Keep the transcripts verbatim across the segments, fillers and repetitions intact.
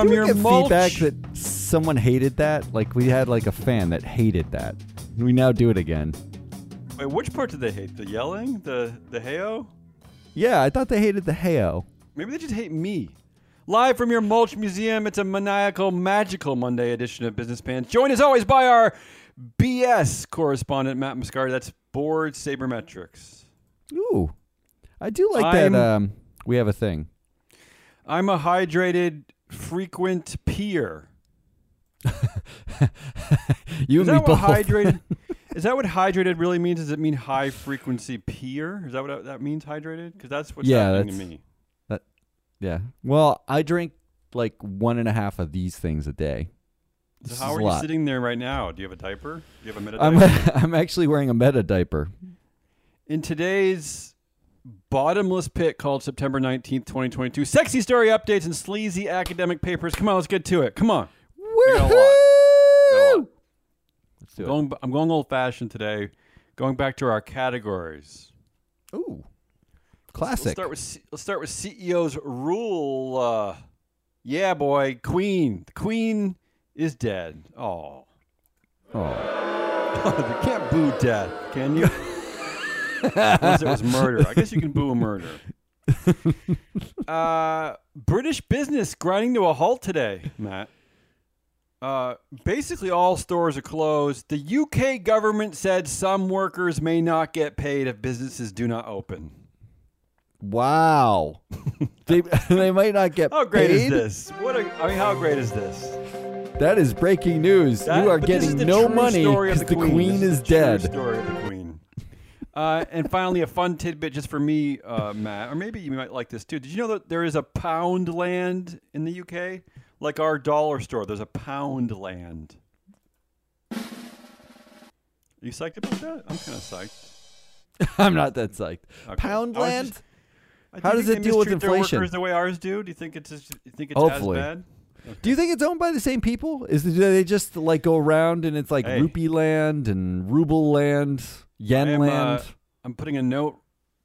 from your mulch. Feedback that someone hated that? Like, we had like a fan that hated that. We now do it again. Wait, which part did they hate? The yelling? The the hey-o? Yeah, I thought they hated the hey-o. Maybe they just hate me. Live from your mulch museum, it's a maniacal, magical Monday edition of Business Pants. Joined as always by our B S correspondent, Matt Muscardi. That's board sabermetrics. Ooh. I do like I'm, that um, we have a thing. I'm a hydrated, frequent peer. You is and me both. Hydrated, is that what hydrated really means? Does it mean high frequency peer? Is that what that means, hydrated? Because that's what's yeah, happening that's, to me. That, yeah. Well, I drink like one and a half of these things a day. So this how are you lot. Sitting there right now? Do you have a diaper? Do you have a Meta diaper? I'm, I'm actually wearing a Meta diaper. In today's bottomless pit called September nineteenth, twenty twenty-two. Sexy story updates and sleazy academic papers. Come on, let's get to it. Come on. Woohoo! Let's do I'm it. Going, I'm going old-fashioned today. Going back to our categories. Ooh, classic. Let's, let's, start, with, let's start with C E O's rule. Uh, yeah, boy, queen. The queen is dead. Oh. Oh. You can't boo death, can you? Unless it was murder. I guess you can boo a murder. Uh, British business grinding to a halt today, Matt. Uh, basically, all stores are closed. The U K government said some workers may not get paid if businesses do not open. Wow. they, they might not get paid. How great paid? Is this? What a, I mean, how great is this? That is breaking news. That, you are getting no money because the, the queen, queen is, is dead. Story of the queen. Uh, and finally, a fun tidbit just for me, uh, Matt, or maybe you might like this too. Did you know that there is a Poundland in the U K? Like our dollar store, there's a Poundland. Are you psyched about that? I'm kind of psyched. I'm not that psyched. Okay. Poundland? Just, How does it deal with inflation? Workers the way ours do? Do you think it's just, you think it's Hopefully. As bad? Okay. Do you think it's owned by the same people? Is do they just like go around and it's like hey. Rupee land and ruble land? Yen am, land. Uh, I'm putting a note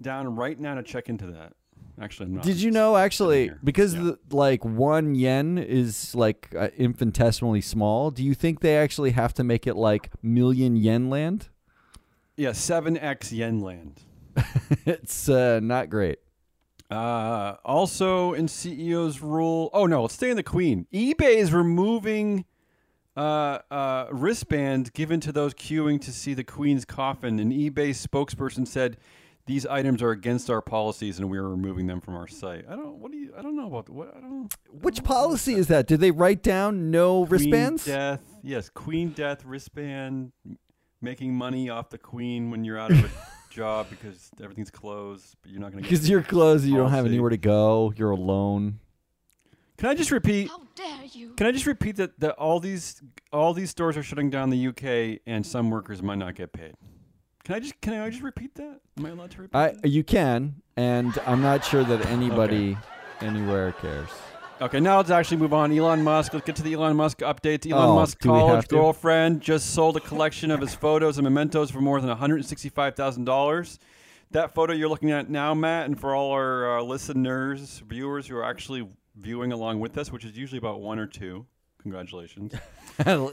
down right now to check into that. Actually, I'm not. Did you know, actually, because yeah. the, like one yen is like uh, infinitesimally small, do you think they actually have to make it like million yen land? Yeah, seven x yen land. It's uh, not great. Uh, also in C E O's rule. Oh, no, let's stay in the queen. eBay is removing Uh, uh, wristbands given to those queuing to see the Queen's coffin. An eBay spokesperson said these items are against our policies, and we are removing them from our site. I don't. What do you? I don't know about what. I don't. Which I don't policy is that? Did they write down no Queen wristbands? Death. Yes, Queen death wristband. Making money off the Queen when you're out of a job because everything's closed, but you're not going to. Because you're closed, you don't have anywhere to go. You're alone. Can I just repeat? How dare you? Can I just repeat that, that all these all these stores are shutting down the U K and some workers might not get paid? Can I just can I just repeat that? Am I allowed to repeat I, that? You can, and I'm not sure that anybody okay. anywhere cares. Okay, now let's actually move on. Elon Musk, let's get to the Elon Musk updates. Elon oh, Musk's college girlfriend just sold a collection of his photos and mementos for more than one hundred sixty-five thousand dollars. That photo you're looking at now, Matt, and for all our uh, listeners, viewers who are actually viewing along with us, which is usually about one or two. Congratulations.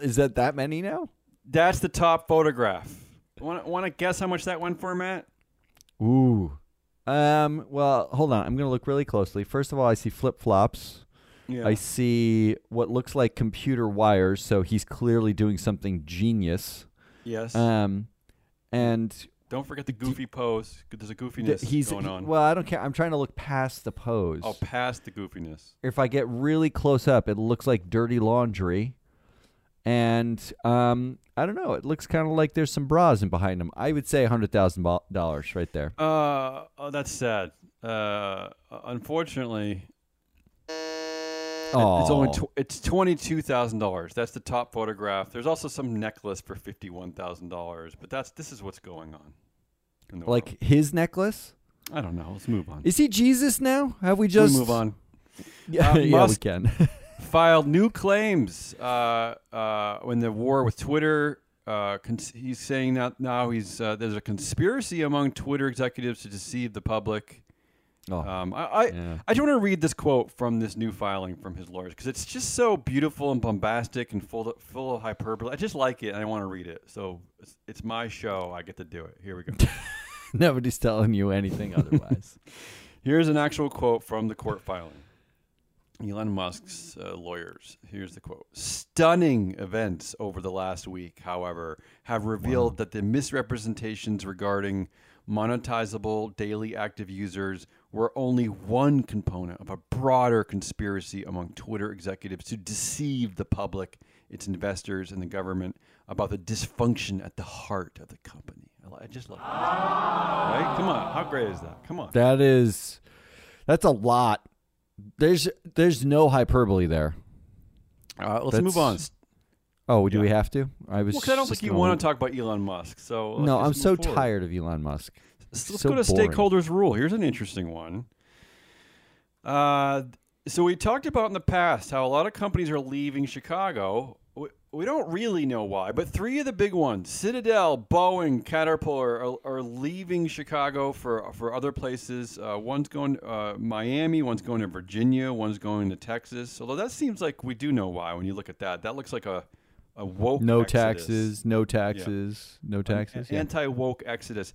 Is that that many now? That's the top photograph. Want to want to guess how much that went for, Matt? Ooh. Um. Well, hold on. I'm going to look really closely. First of all, I see flip-flops. Yeah. I see what looks like computer wires, so he's clearly doing something genius. Yes. Um, and don't forget the goofy pose. There's a goofiness he's, going on. He, well, I don't care. I'm trying to look past the pose. Oh, past the goofiness. If I get really close up, it looks like dirty laundry. And um, I don't know. It looks kind of like there's some bras in behind him. I would say one hundred thousand dollars right there. Uh, oh, that's sad. Uh, unfortunately, oh. it's only tw- it's twenty-two thousand dollars. That's the top photograph. There's also some necklace for fifty-one thousand dollars, but that's this is what's going on. Like world. His necklace? I don't know. Let's move on. Is he Jesus now? Have we just we move on? Yeah, uh, yeah we can. Filed new claims uh, uh, in the war with Twitter. Uh, cons- he's saying that now he's uh, there's a conspiracy among Twitter executives to deceive the public. Oh, um, I I, yeah. I do want to read this quote from this new filing from his lawyers because it's just so beautiful and bombastic and full of, full of hyperbole. I just like it, and I want to read it. So it's, it's my show. I get to do it. Here we go. Nobody's telling you anything otherwise. Here's an actual quote from the court filing. Elon Musk's uh, lawyers. Here's the quote. Stunning events over the last week, however, have revealed wow. that the misrepresentations regarding monetizable daily active users were only one component of a broader conspiracy among Twitter executives to deceive the public, its investors, and the government about the dysfunction at the heart of the company. I just love that. Right? Come on. How great is that? Come on. That is, that's a lot. There's there's no hyperbole there. Uh, let's that's, move on. Oh, do yeah. we have to? I was. Well, I don't think you want to talk about Elon Musk. So let's no, I'm so forward. tired of Elon Musk. So let's so go to boring. Stakeholders rule. Here's an interesting one. Uh, so we talked about in the past how a lot of companies are leaving Chicago. We, we don't really know why, but three of the big ones, Citadel, Boeing, Caterpillar, are, are leaving Chicago for, for other places. Uh, one's going to uh, Miami, one's going to Virginia, one's going to Texas. Although that seems like we do know why when you look at that. That looks like a... A woke no exodus. taxes, no taxes, yeah. no taxes. An yeah. anti-woke exodus.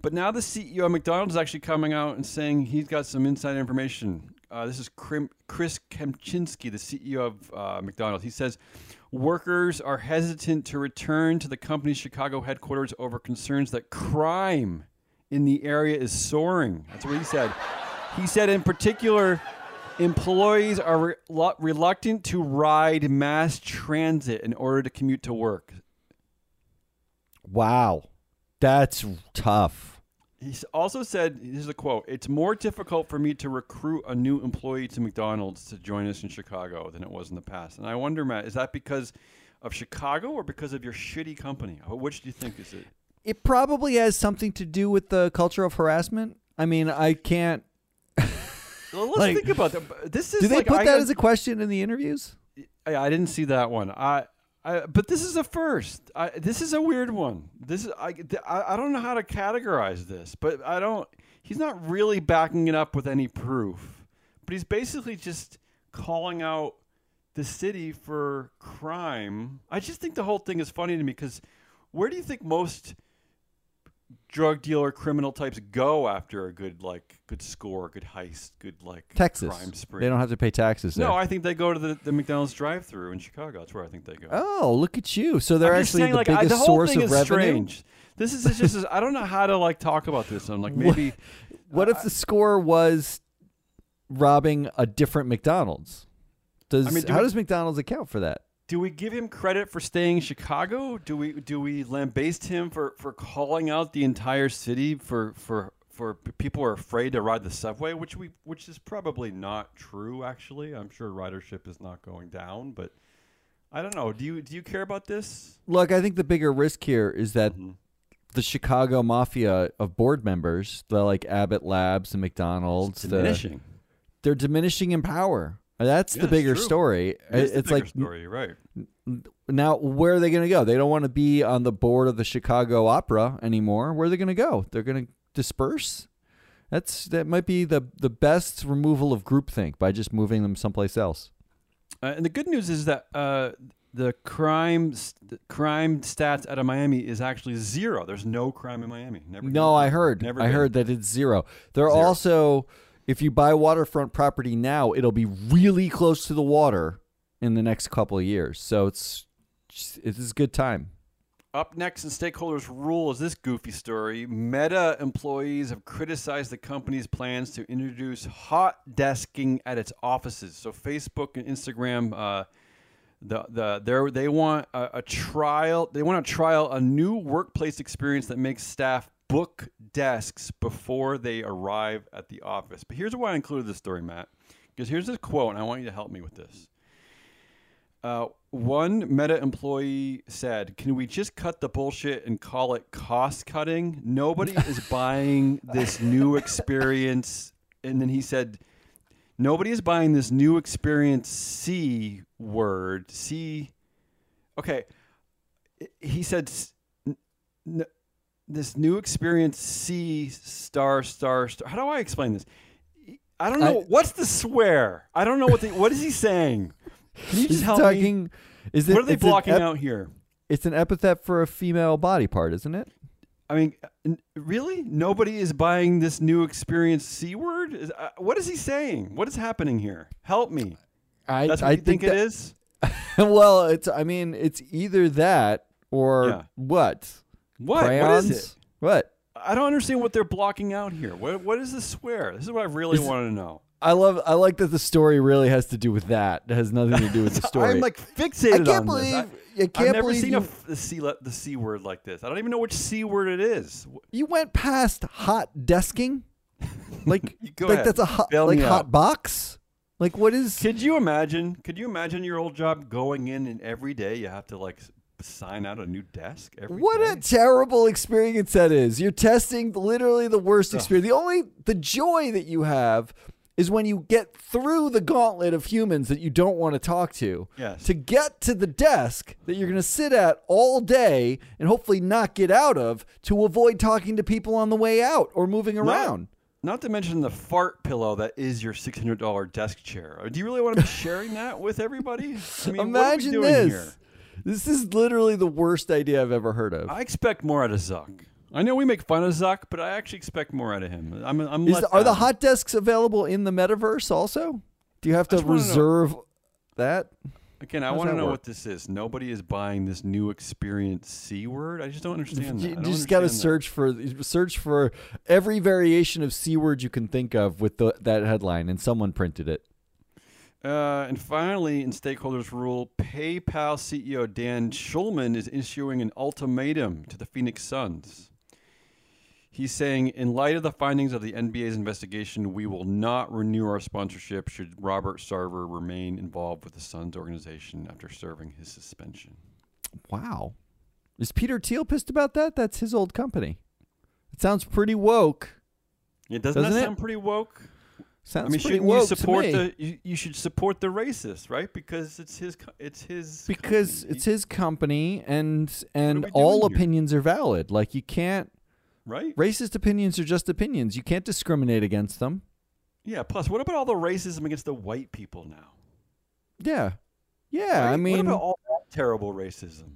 But now the C E O of McDonald's is actually coming out and saying he's got some inside information. Uh, this is Chris Kempczinski, the C E O of uh, McDonald's. He says workers are hesitant to return to the company's Chicago headquarters over concerns that crime in the area is soaring. That's what he said. He said in particular... Employees are re reluctant to ride mass transit in order to commute to work. Wow. That's tough. He also said, this is a quote, it's more difficult for me to recruit a new employee to McDonald's to join us in Chicago than it was in the past. And I wonder, Matt, is that because of Chicago or because of your shitty company? Which do you think is it? It probably has something to do with the culture of harassment. I mean, I can't. Well, let's like, think about that. This is do they like, put I that got, as a question in the interviews? I, I didn't see that one. I, I, but this is a first. I, this is a weird one. This is I, I. don't know how to categorize this, but I don't. He's not really backing it up with any proof, but he's basically just calling out the city for crime. I just think the whole thing is funny to me because where do you think most drug dealer criminal types go after a good like good score, good heist, good like Texas crime spree? They don't have to pay taxes there. No, I think they go to the, the McDonald's drive through in Chicago. That's where I think they go. Oh, look at you. So they're I'm actually saying, the like, biggest I, the whole source thing of is revenue. Strange. This is just is, I don't know how to like talk about this. I'm like maybe what, what uh, if the score was robbing a different McDonald's? Does I mean, do how we, does McDonald's account for that? Do we give him credit for staying in Chicago? Do we do we lambaste him for, for calling out the entire city for for for people who are afraid to ride the subway, which we which is probably not true actually. I'm sure ridership is not going down, but I don't know. Do you do you care about this? Look, I think the bigger risk here is that mm-hmm. the Chicago mafia of board members, the like Abbott Labs and McDonald's, it's diminishing. The, they're diminishing in power. That's yeah, the bigger it's story. It it's the bigger like story, right? Now, where are they going to go? They don't want to be on the board of the Chicago Opera anymore. Where are they going to go? They're going to disperse. That's that might be the the best removal of groupthink by just moving them someplace else. Uh, and the good news is that uh, the crime the crime stats out of Miami is actually zero. There's no crime in Miami. Never. No, I heard. Never I been. heard that it's zero. They're zero. also. If you buy waterfront property now, it'll be really close to the water in the next couple of years. So it's just, it is a good time. Up next in Stakeholders Rule is this goofy story. Meta employees have criticized the company's plans to introduce hot desking at its offices. So Facebook and Instagram, uh, the the they want a, a trial. They want to trial a new workplace experience that makes staff book desks before they arrive at the office. But here's why I included this story, Matt, because here's this quote, and I want you to help me with this. Uh, one Meta employee said, "Can we just cut the bullshit and call it cost cutting? Nobody is buying this new experience." And then he said, "Nobody is buying this new experience C word. C." Okay. He said, "No." This new experience, C star, star, star. How do I explain this? I don't know. I, What's the swear? I don't know what the, what is he saying? Can you just help talking, me? Is it, what are they blocking out here? It's an epithet for a female body part, isn't it? I mean, really? Nobody is buying this new experience C word? Is, uh, what is he saying? What is happening here? Help me. I, That's what I you think, think that, it is? Well, it's. I mean, it's either that or yeah. what? What? Crayons? What is it? What? I don't understand what they're blocking out here. What? What is the swear? This is what I really want to know. I love. I like that the story really has to do with that. It has nothing to do with the story. I'm like fixated I can't on believe, this. I, I can't I've never believe seen you, a, the, C, the C word like this. I don't even know which C word it is. You went past hot desking? Like, Go like ahead. That's a hot, Bail like hot up. box? Like what is... Could you imagine? Could you imagine your old job going in and every day you have to like... sign out a new desk every what day? A terrible experience that is. You're testing literally the worst experience. Ugh. The only the joy that you have is when you get through the gauntlet of humans that you don't want to talk to yes. to get to the desk that you're going to sit at all day and hopefully not get out of to avoid talking to people on the way out or moving around. Not, not to mention the fart pillow that is your six hundred dollar desk chair. Do you really want to be sharing that with everybody? I mean, imagine what are we doing this here? This is literally the worst idea I've ever heard of. I expect more out of Zuck. I know we make fun of Zuck, but I actually expect more out of him. I'm, I'm is the, are the hot desks available in the metaverse also? Do you have to reserve that? Again, I want to know work? what this is. Nobody is buying this new experience C word. I just don't understand that. You just got to search for search for every variation of C word you can think of with the, that headline, and someone printed it. Uh, and finally, in stakeholders' rule, PayPal C E O Dan Schulman is issuing an ultimatum to the Phoenix Suns. He's saying, in light of the findings of the N B A's investigation, we will not renew our sponsorship should Robert Sarver remain involved with the Suns organization after serving his suspension. Wow. Is Peter Thiel pissed about that? That's his old company. It sounds pretty woke. Yeah, doesn't, doesn't that it? sound pretty woke? Sounds I mean, shouldn't you support the you, you should support the racist, right? Because it's his it's his because company. it's his company, and and all opinions here? are valid. Like you can't, right? Racist opinions are just opinions. You can't discriminate against them. Yeah. Plus, what about all the racism against the white people now? Yeah, yeah. Right? I mean, what about all that terrible racism?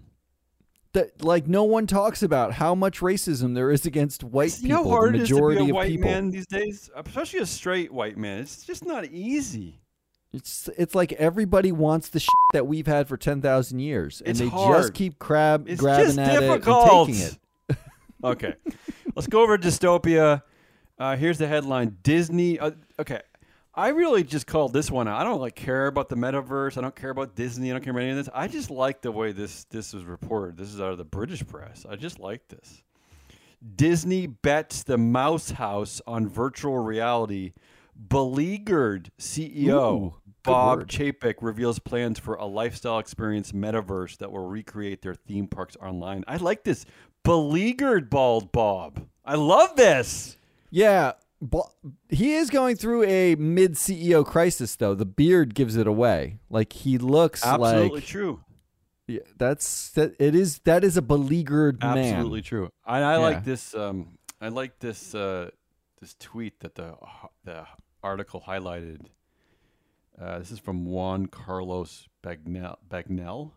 That like no one talks about how much racism there is against white See people. How hard the majority it is to be a white people. man these days, especially a straight white man. It's just not easy. It's it's like everybody wants the shit that we've had for ten thousand years, and it's they hard. just keep crab it's grabbing just at difficult. it and taking it. Okay, let's go over to dystopia. Uh, here's the headline: Disney. Uh, okay. I really just called this one out. I don't like care about the metaverse. I don't care about Disney. I don't care about any of this. I just like the way this this was reported. This is out of the British press. I just like this. Disney bets the Mouse House on virtual reality. Beleaguered C E O Ooh, Bob Chapek reveals plans for a lifestyle experience metaverse that will recreate their theme parks online. I like this. Beleaguered bald Bob. I love this. Yeah. He is going through a mid-C E O crisis, though. The beard gives it away. Like he looks absolutely like absolutely true. Yeah, that's that. It is that is a beleaguered absolutely man. Absolutely true. I, I yeah. like this. Um, I like this. Uh, this tweet that the the article highlighted. Uh, this is from Juan Carlos Bagnell. Bagnell.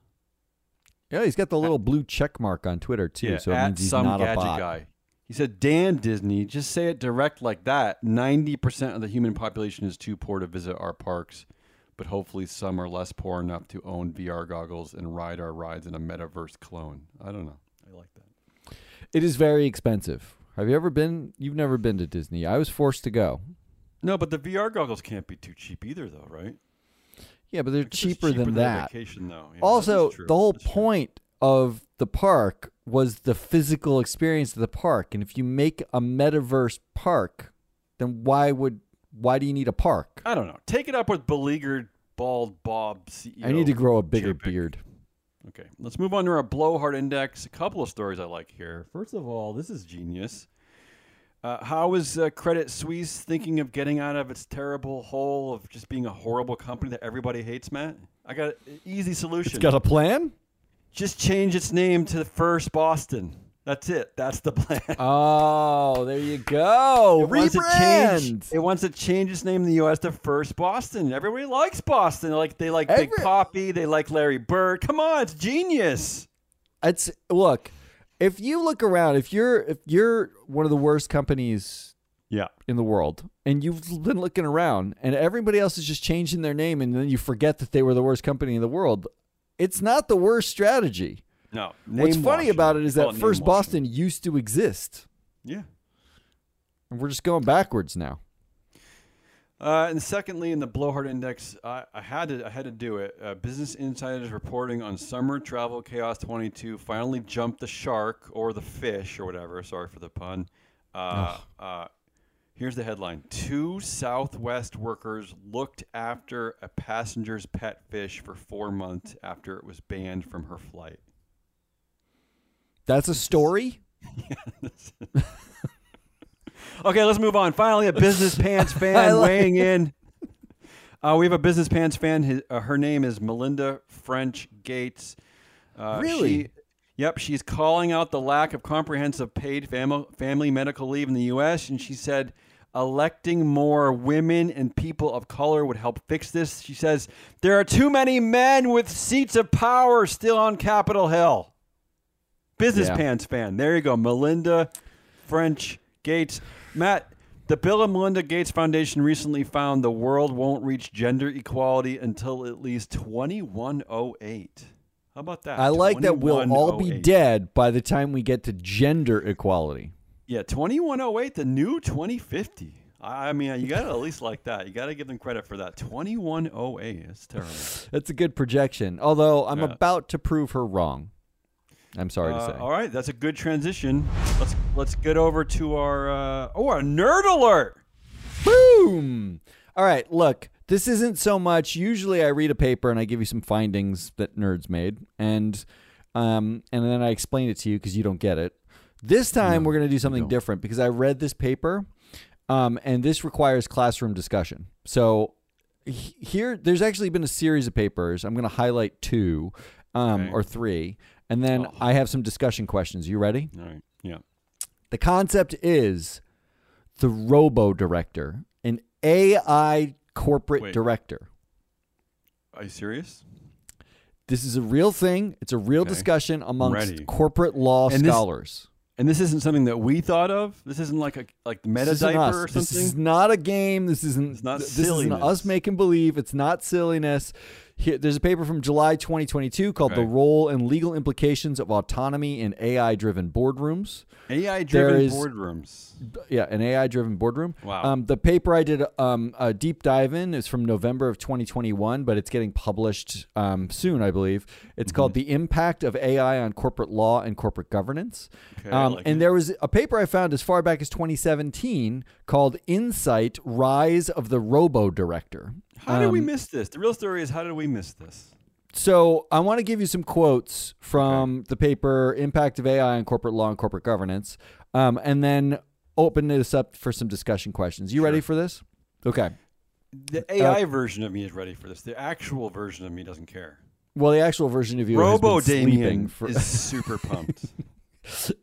Yeah, he's got the little at, blue check mark on Twitter too. Yeah, so it means he's some not gadget a bot. guy. He said, damn, Disney, just say it direct like that. ninety percent of the human population is too poor to visit our parks, but hopefully some are less poor enough to own V R goggles and ride our rides in a metaverse clone. I don't know. I like that. It is very expensive. Have you ever been? You've never been to Disney. I was forced to go. No, but the V R goggles can't be too cheap either, though, right? Yeah, but they're cheaper, cheaper than, than that. Vacation, though. You know, also, the whole that's point true. of the park was the physical experience of the park, and if you make a metaverse park, then why would why do you need a park? I don't know. Take it up with beleaguered bald Bob C E O. I need to grow a bigger Chapek. beard. Okay, let's move on to our blowhard index. A couple of stories I like here. First of all, this is genius. Uh, how is uh, Credit Suisse thinking of getting out of its terrible hole of just being a horrible company that everybody hates, Matt? I got an easy solution. It's got a plan. Just change its name to First Boston. That's it. That's the plan. Oh, there you go. It Rebrand. Wants to change, it wants to change its name in the U S to First Boston. Everybody likes Boston. Like they like Every- Big Papi. They like Larry Bird. Come on, it's genius. It's look. If you look around, if you're if you're one of the worst companies, yeah, in the world, and you've been looking around, and everybody else is just changing their name, and then you forget that they were the worst company in the world. It's not the worst strategy. No. What's funny washing. about it is that it First Boston washing. used to exist. Yeah. And we're just going backwards now. Uh, and secondly, in the Blowhard Index, I, I had to I had to do it. Uh, Business Insider's reporting on summer travel chaos twenty-two finally jumped the shark or the fish or whatever. Sorry for the pun. Uh, uh, here's the headline: Two Southwest workers looked after a passenger's pet fish for four months after it was banned from her flight. That's a story? Yeah, okay, let's move on. Finally, a Business Pants fan like weighing it. in. Uh, we have a Business Pants fan. His, uh, her name is Melinda French Gates. Uh, really? She, yep, she's calling out the lack of comprehensive paid fam- family medical leave in the U S, and she said electing more women and people of color would help fix this. She says, there are too many men with seats of power still on Capitol Hill. Business yeah. Pants fan. There you go. Melinda French Gates. Matt, the Bill and Melinda Gates Foundation recently found the world won't reach gender equality until at least twenty-one oh eight. How about that? I like that we'll all be dead by the time we get to gender equality. Yeah, twenty-one oh eight, the new twenty fifty. I mean, you got to at least like that. You got to give them credit for that. twenty-one oh eight. That's terrible. That's a good projection, although I'm yeah. about to prove her wrong. I'm sorry uh, to say. All right, that's a good transition. Let's let's get over to our uh, oh, our nerd alert. Boom! All right, look, this isn't so much. Usually, I read a paper and I give you some findings that nerds made, and um, and then I explain it to you because you don't get it. This time, no, we're going to do something different because I read this paper, um, and this requires classroom discussion. So he- here, there's actually been a series of papers. I'm going to highlight two um, okay. or three. And then oh. I have some discussion questions. You ready? All right. Yeah. The concept is the robo director, an A I corporate Wait. director. Are you serious? This is a real thing. It's a real okay. discussion amongst ready. corporate law and scholars. This, and this isn't something that we thought of. This isn't like a like Meta diaper or something. This is not a game. This isn't. It's not silliness. This isn't us making believe. It's not silliness. Here, there's a paper from July twenty twenty-two called okay. The Role and Legal Implications of Autonomy in A I-Driven Boardrooms. A I-Driven is, Boardrooms. Yeah, an A I-Driven boardroom. Wow. Um, the paper I did um, a deep dive in is from November of twenty twenty-one, but it's getting published um, soon, I believe. It's mm-hmm. called The Impact of A I on Corporate Law and Corporate Governance. Okay, um, like and it. there was a paper I found as far back as twenty seventeen called Insight, Rise of the Robo-Director. How um, did we miss this? The real story is how did we miss this? So I want to give you some quotes from okay. the paper, Impact of A I on Corporate Law and Corporate Governance, um, and then open this up for some discussion questions. You sure. ready for this? Okay. The A I uh, version of me is ready for this. The actual version of me doesn't care. Well, the actual version of you Robo has been sleeping for- is super pumped.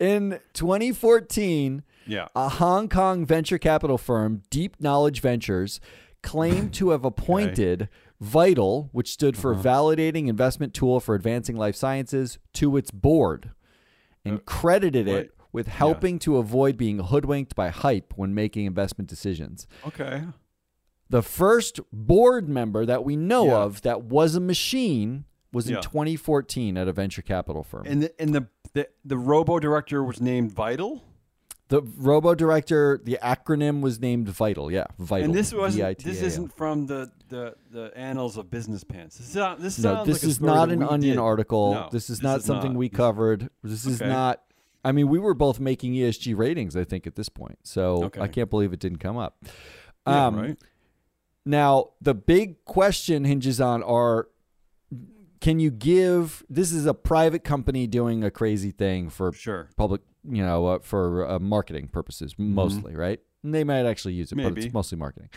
In twenty fourteen, yeah. a Hong Kong venture capital firm, Deep Knowledge Ventures, claimed to have appointed okay. VITAL, which stood for uh-huh. Validating Investment Tool for Advancing Life Sciences, to its board and uh, credited right. it with helping yeah. to avoid being hoodwinked by hype when making investment decisions. Okay. The first board member that we know yeah. of that was a machine was yeah. in twenty fourteen at a venture capital firm. And the, and the, the, the robo director was named VITAL? The robo director, the acronym was named VITAL. Yeah, VITAL. And this wasn't. V I T A L. This isn't from the, the, the annals of Business Pants. This is not. This, no, this like is not an Onion did. article. No, this is this not is something not. we covered. This okay. is not. I mean, we were both making E S G ratings, I think, at this point. So okay. I can't believe it didn't come up. Yeah, um, right. Now the big question hinges on our. Can you give? This is a private company doing a crazy thing for sure. public. You know, uh, for uh, marketing purposes, mostly, mm-hmm. right? And they might actually use it, Maybe. but it's mostly marketing.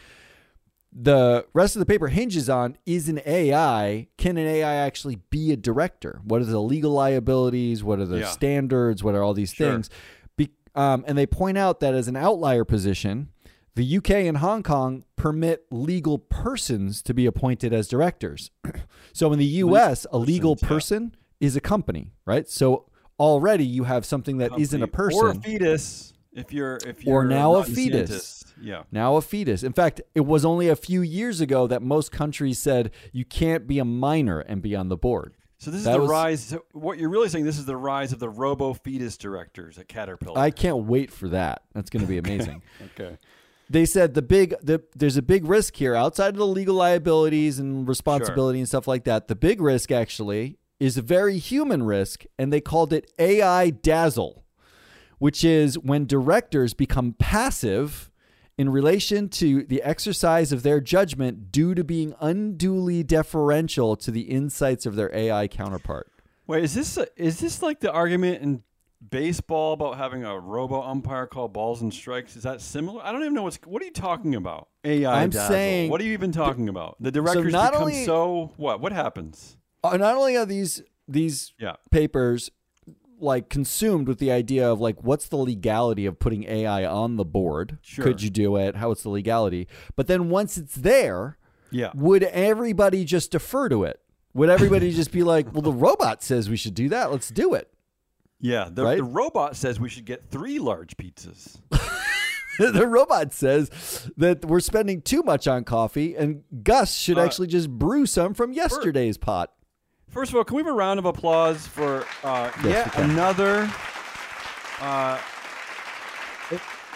the rest of the paper hinges on, is an A I, can an A I actually be a director? What are the legal liabilities? What are the yeah. standards? What are all these sure. things? Be, um, and they point out that as an outlier position, the U K and Hong Kong permit legal persons to be appointed as directors. So in the U S, a legal person yeah. is a company, right? So already you have something that company. isn't a person. Or a fetus. If you're, if you're or now a fetus, yeah, now a fetus. In fact, it was only a few years ago that most countries said you can't be a minor and be on the board. So this that is the was, rise. What you're really saying, this is the rise of the robo fetus directors at Caterpillar. I can't wait for that. That's going to be amazing. Okay. They said the big, the, there's a big risk here outside of the legal liabilities and responsibility sure. and stuff like that. The big risk actually is a very human risk, and they called it A I dazzle, which is when directors become passive in relation to the exercise of their judgment due to being unduly deferential to the insights of their A I counterpart. Wait, is this a, is this like the argument in baseball about having a robo umpire call balls and strikes? Is that similar? I don't even know what's. What are you talking about? A I. I'm dazzle. saying. What are you even talking the, about? The directors so become only, so what? What happens? Uh, not only are these these yeah. papers like consumed with the idea of like, what's the legality of putting A I on the board? Sure. Could you do it? How it's the legality? But then once it's there, yeah. would everybody just defer to it? Would everybody just be like, well, the robot says we should do that. Let's do it. Yeah. The, right? the robot says we should get three large pizzas. The robot says that we're spending too much on coffee and Gus should uh, actually just brew some from yesterday's for- pot. First of all, can we have a round of applause for uh, yes, yet another, uh,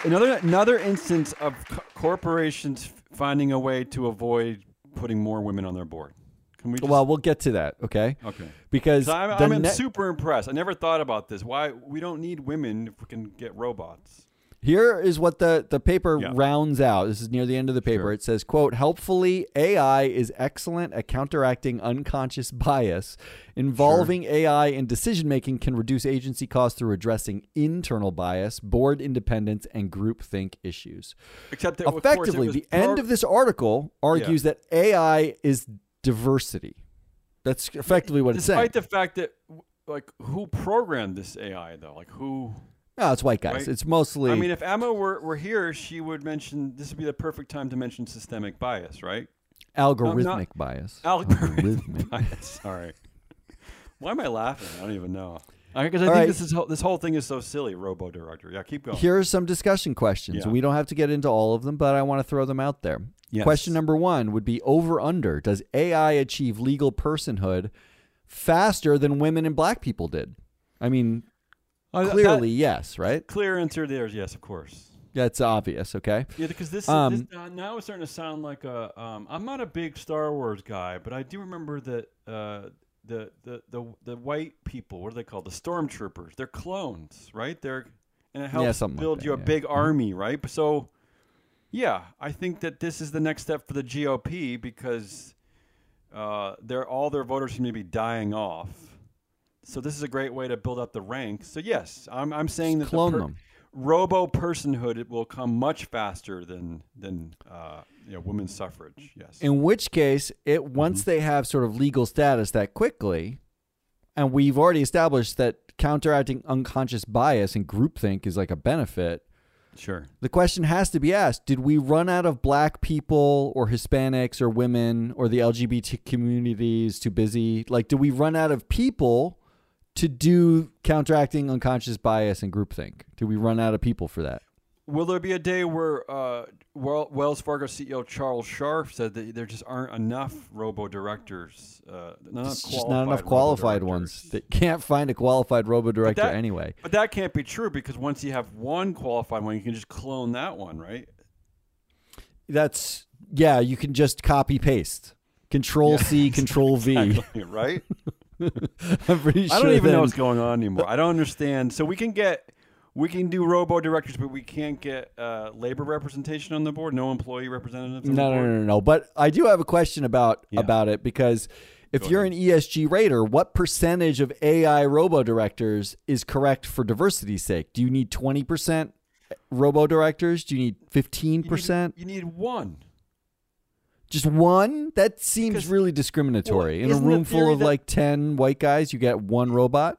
another another instance of co- corporations finding a way to avoid putting more women on their board? Can we? Just... Well, we'll get to that, okay? Okay. Because I'm, I'm ne- super impressed. I never thought about this. Why we don't need women if we can get robots? Here is what the, the paper yeah. rounds out. This is near the end of the paper. Sure. It says, quote, helpfully, A I is excellent at counteracting unconscious bias. Involving sure. A I in decision-making can reduce agency costs through addressing internal bias, board independence, and groupthink issues. Except that, Effectively, the more... end of this article argues yeah. that A I is diversity. That's effectively what Despite it's saying. Despite the fact that, like, who programmed this A I, though? Like, who... No, it's white guys. Right? It's mostly... I mean, if Emma were, were here, she would mention... This would be the perfect time to mention systemic bias, right? Algorithmic no, not, bias. Algorithmic, algorithmic bias. All right. Why am I laughing? I don't even know. Because I, I think right. this is this whole thing is so silly, robo-director. Yeah, keep going. Here are some discussion questions. Yeah. We don't have to get into all of them, but I want to throw them out there. Yes. Question number one would be over-under. Does A I achieve legal personhood faster than women and black people did? I mean... Clearly, that, yes, right? Clear answer there is yes, of course. That's obvious, okay? Yeah, because this, um, this uh, now it's starting to sound like a... Um, I'm not a big Star Wars guy, but I do remember that uh, the, the the the white people, what are they called? The stormtroopers. They're clones, right? They're And it helps yeah, build like that, you a yeah. big army, right? So, yeah, I think that this is the next step for the G O P because uh, they're all their voters seem to be dying off. So this is a great way to build up the ranks. So yes, I'm I'm saying that Clone the per- them. robo personhood it will come much faster than than uh, you know, women's suffrage. Yes. In which case, it once mm-hmm. they have sort of legal status that quickly, and we've already established that counteracting unconscious bias and groupthink is like a benefit. Sure. The question has to be asked, did we run out of black people or Hispanics or women or the L G B T communities too busy? Like, do we run out of people to do counteracting unconscious bias and groupthink? Do we run out of people for that? Will there be a day where uh, Wells Fargo C E O Charles Scharf said that there just aren't enough robo-directors? Uh, not it's just not enough qualified ones. They can't find a qualified robo-director but that, anyway. But that can't be true because once you have one qualified one, you can just clone that one, right? That's, yeah, you can just copy-paste. Control-C, yeah, Control-V. Exactly, right? I'm pretty sure I don't even then. know what's going on anymore. I don't understand. So we can get... We can do robo directors, but we can't get uh, labor representation on the board. No employee representatives. On no, the board. no, no, no. But I do have a question about yeah. about it because if Go you're ahead. an E S G rater, what percentage of A I robo directors is correct for diversity's sake? Do you need twenty percent robo directors? Do you need fifteen percent? You need one. Just one? That seems really discriminatory. Well, in a room full of that, like ten white guys, you get one robot?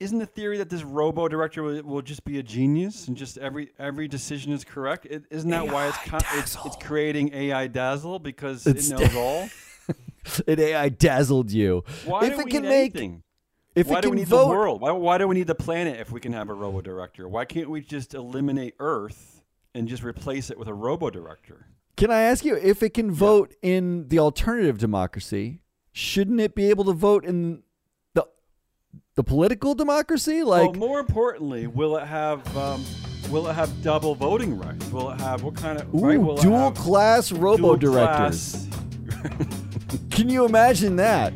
Isn't the theory that this robo-director will, will just be a genius and just every every decision is correct? It, isn't that A I why it's, con- it's it's creating A I dazzle because it's it knows all? It A I dazzled you. Why if do it we can need make, anything? If why it do can we need vote? the world? Why, why do we need the planet if we can have a robo-director? Why can't we just eliminate Earth and just replace it with a robo-director? Can I ask you, if it can vote yeah. in the alternative democracy, shouldn't it be able to vote in the the political democracy? Like, well, more importantly, will it have um, will it have double voting rights? Will it have what kind of Ooh, right? will dual it have class robo directors? Can you imagine that?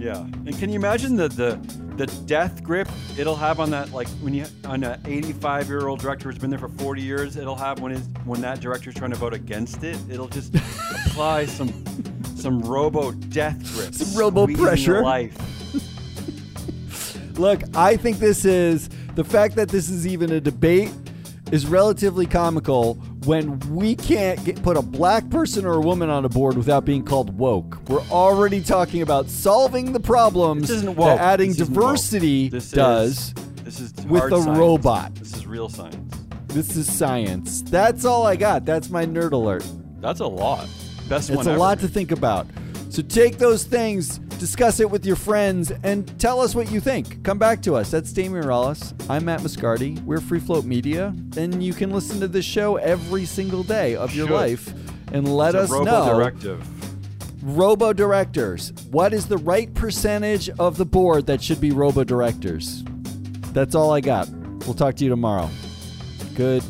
Yeah, and can you imagine the the the death grip it'll have on that, like when you on an eighty-five year old director who's been there for forty years, it'll have when it's, when that director's trying to vote against it, it'll just apply some some robo death grip, some robo pressure life. Look, I think this is the fact that this is even a debate is relatively comical when we can't get, put a black person or a woman on a board without being called woke. We're already talking about solving the problems that adding this diversity this does is, this is with a science. robot. This is real science. This is science. That's all I got. That's my nerd alert. That's a lot. Best one ever. It's a lot to think about. So take those things, discuss it with your friends, and tell us what you think. Come back to us. That's Damian Rollis. I'm Matt Muscardi. We're Free Float Media. And you can listen to this show every single day of your sure. life. And let it's us robo know. Robo-directive. Robo-directors. What is the right percentage of the board that should be robo-directors? That's all I got. We'll talk to you tomorrow. Good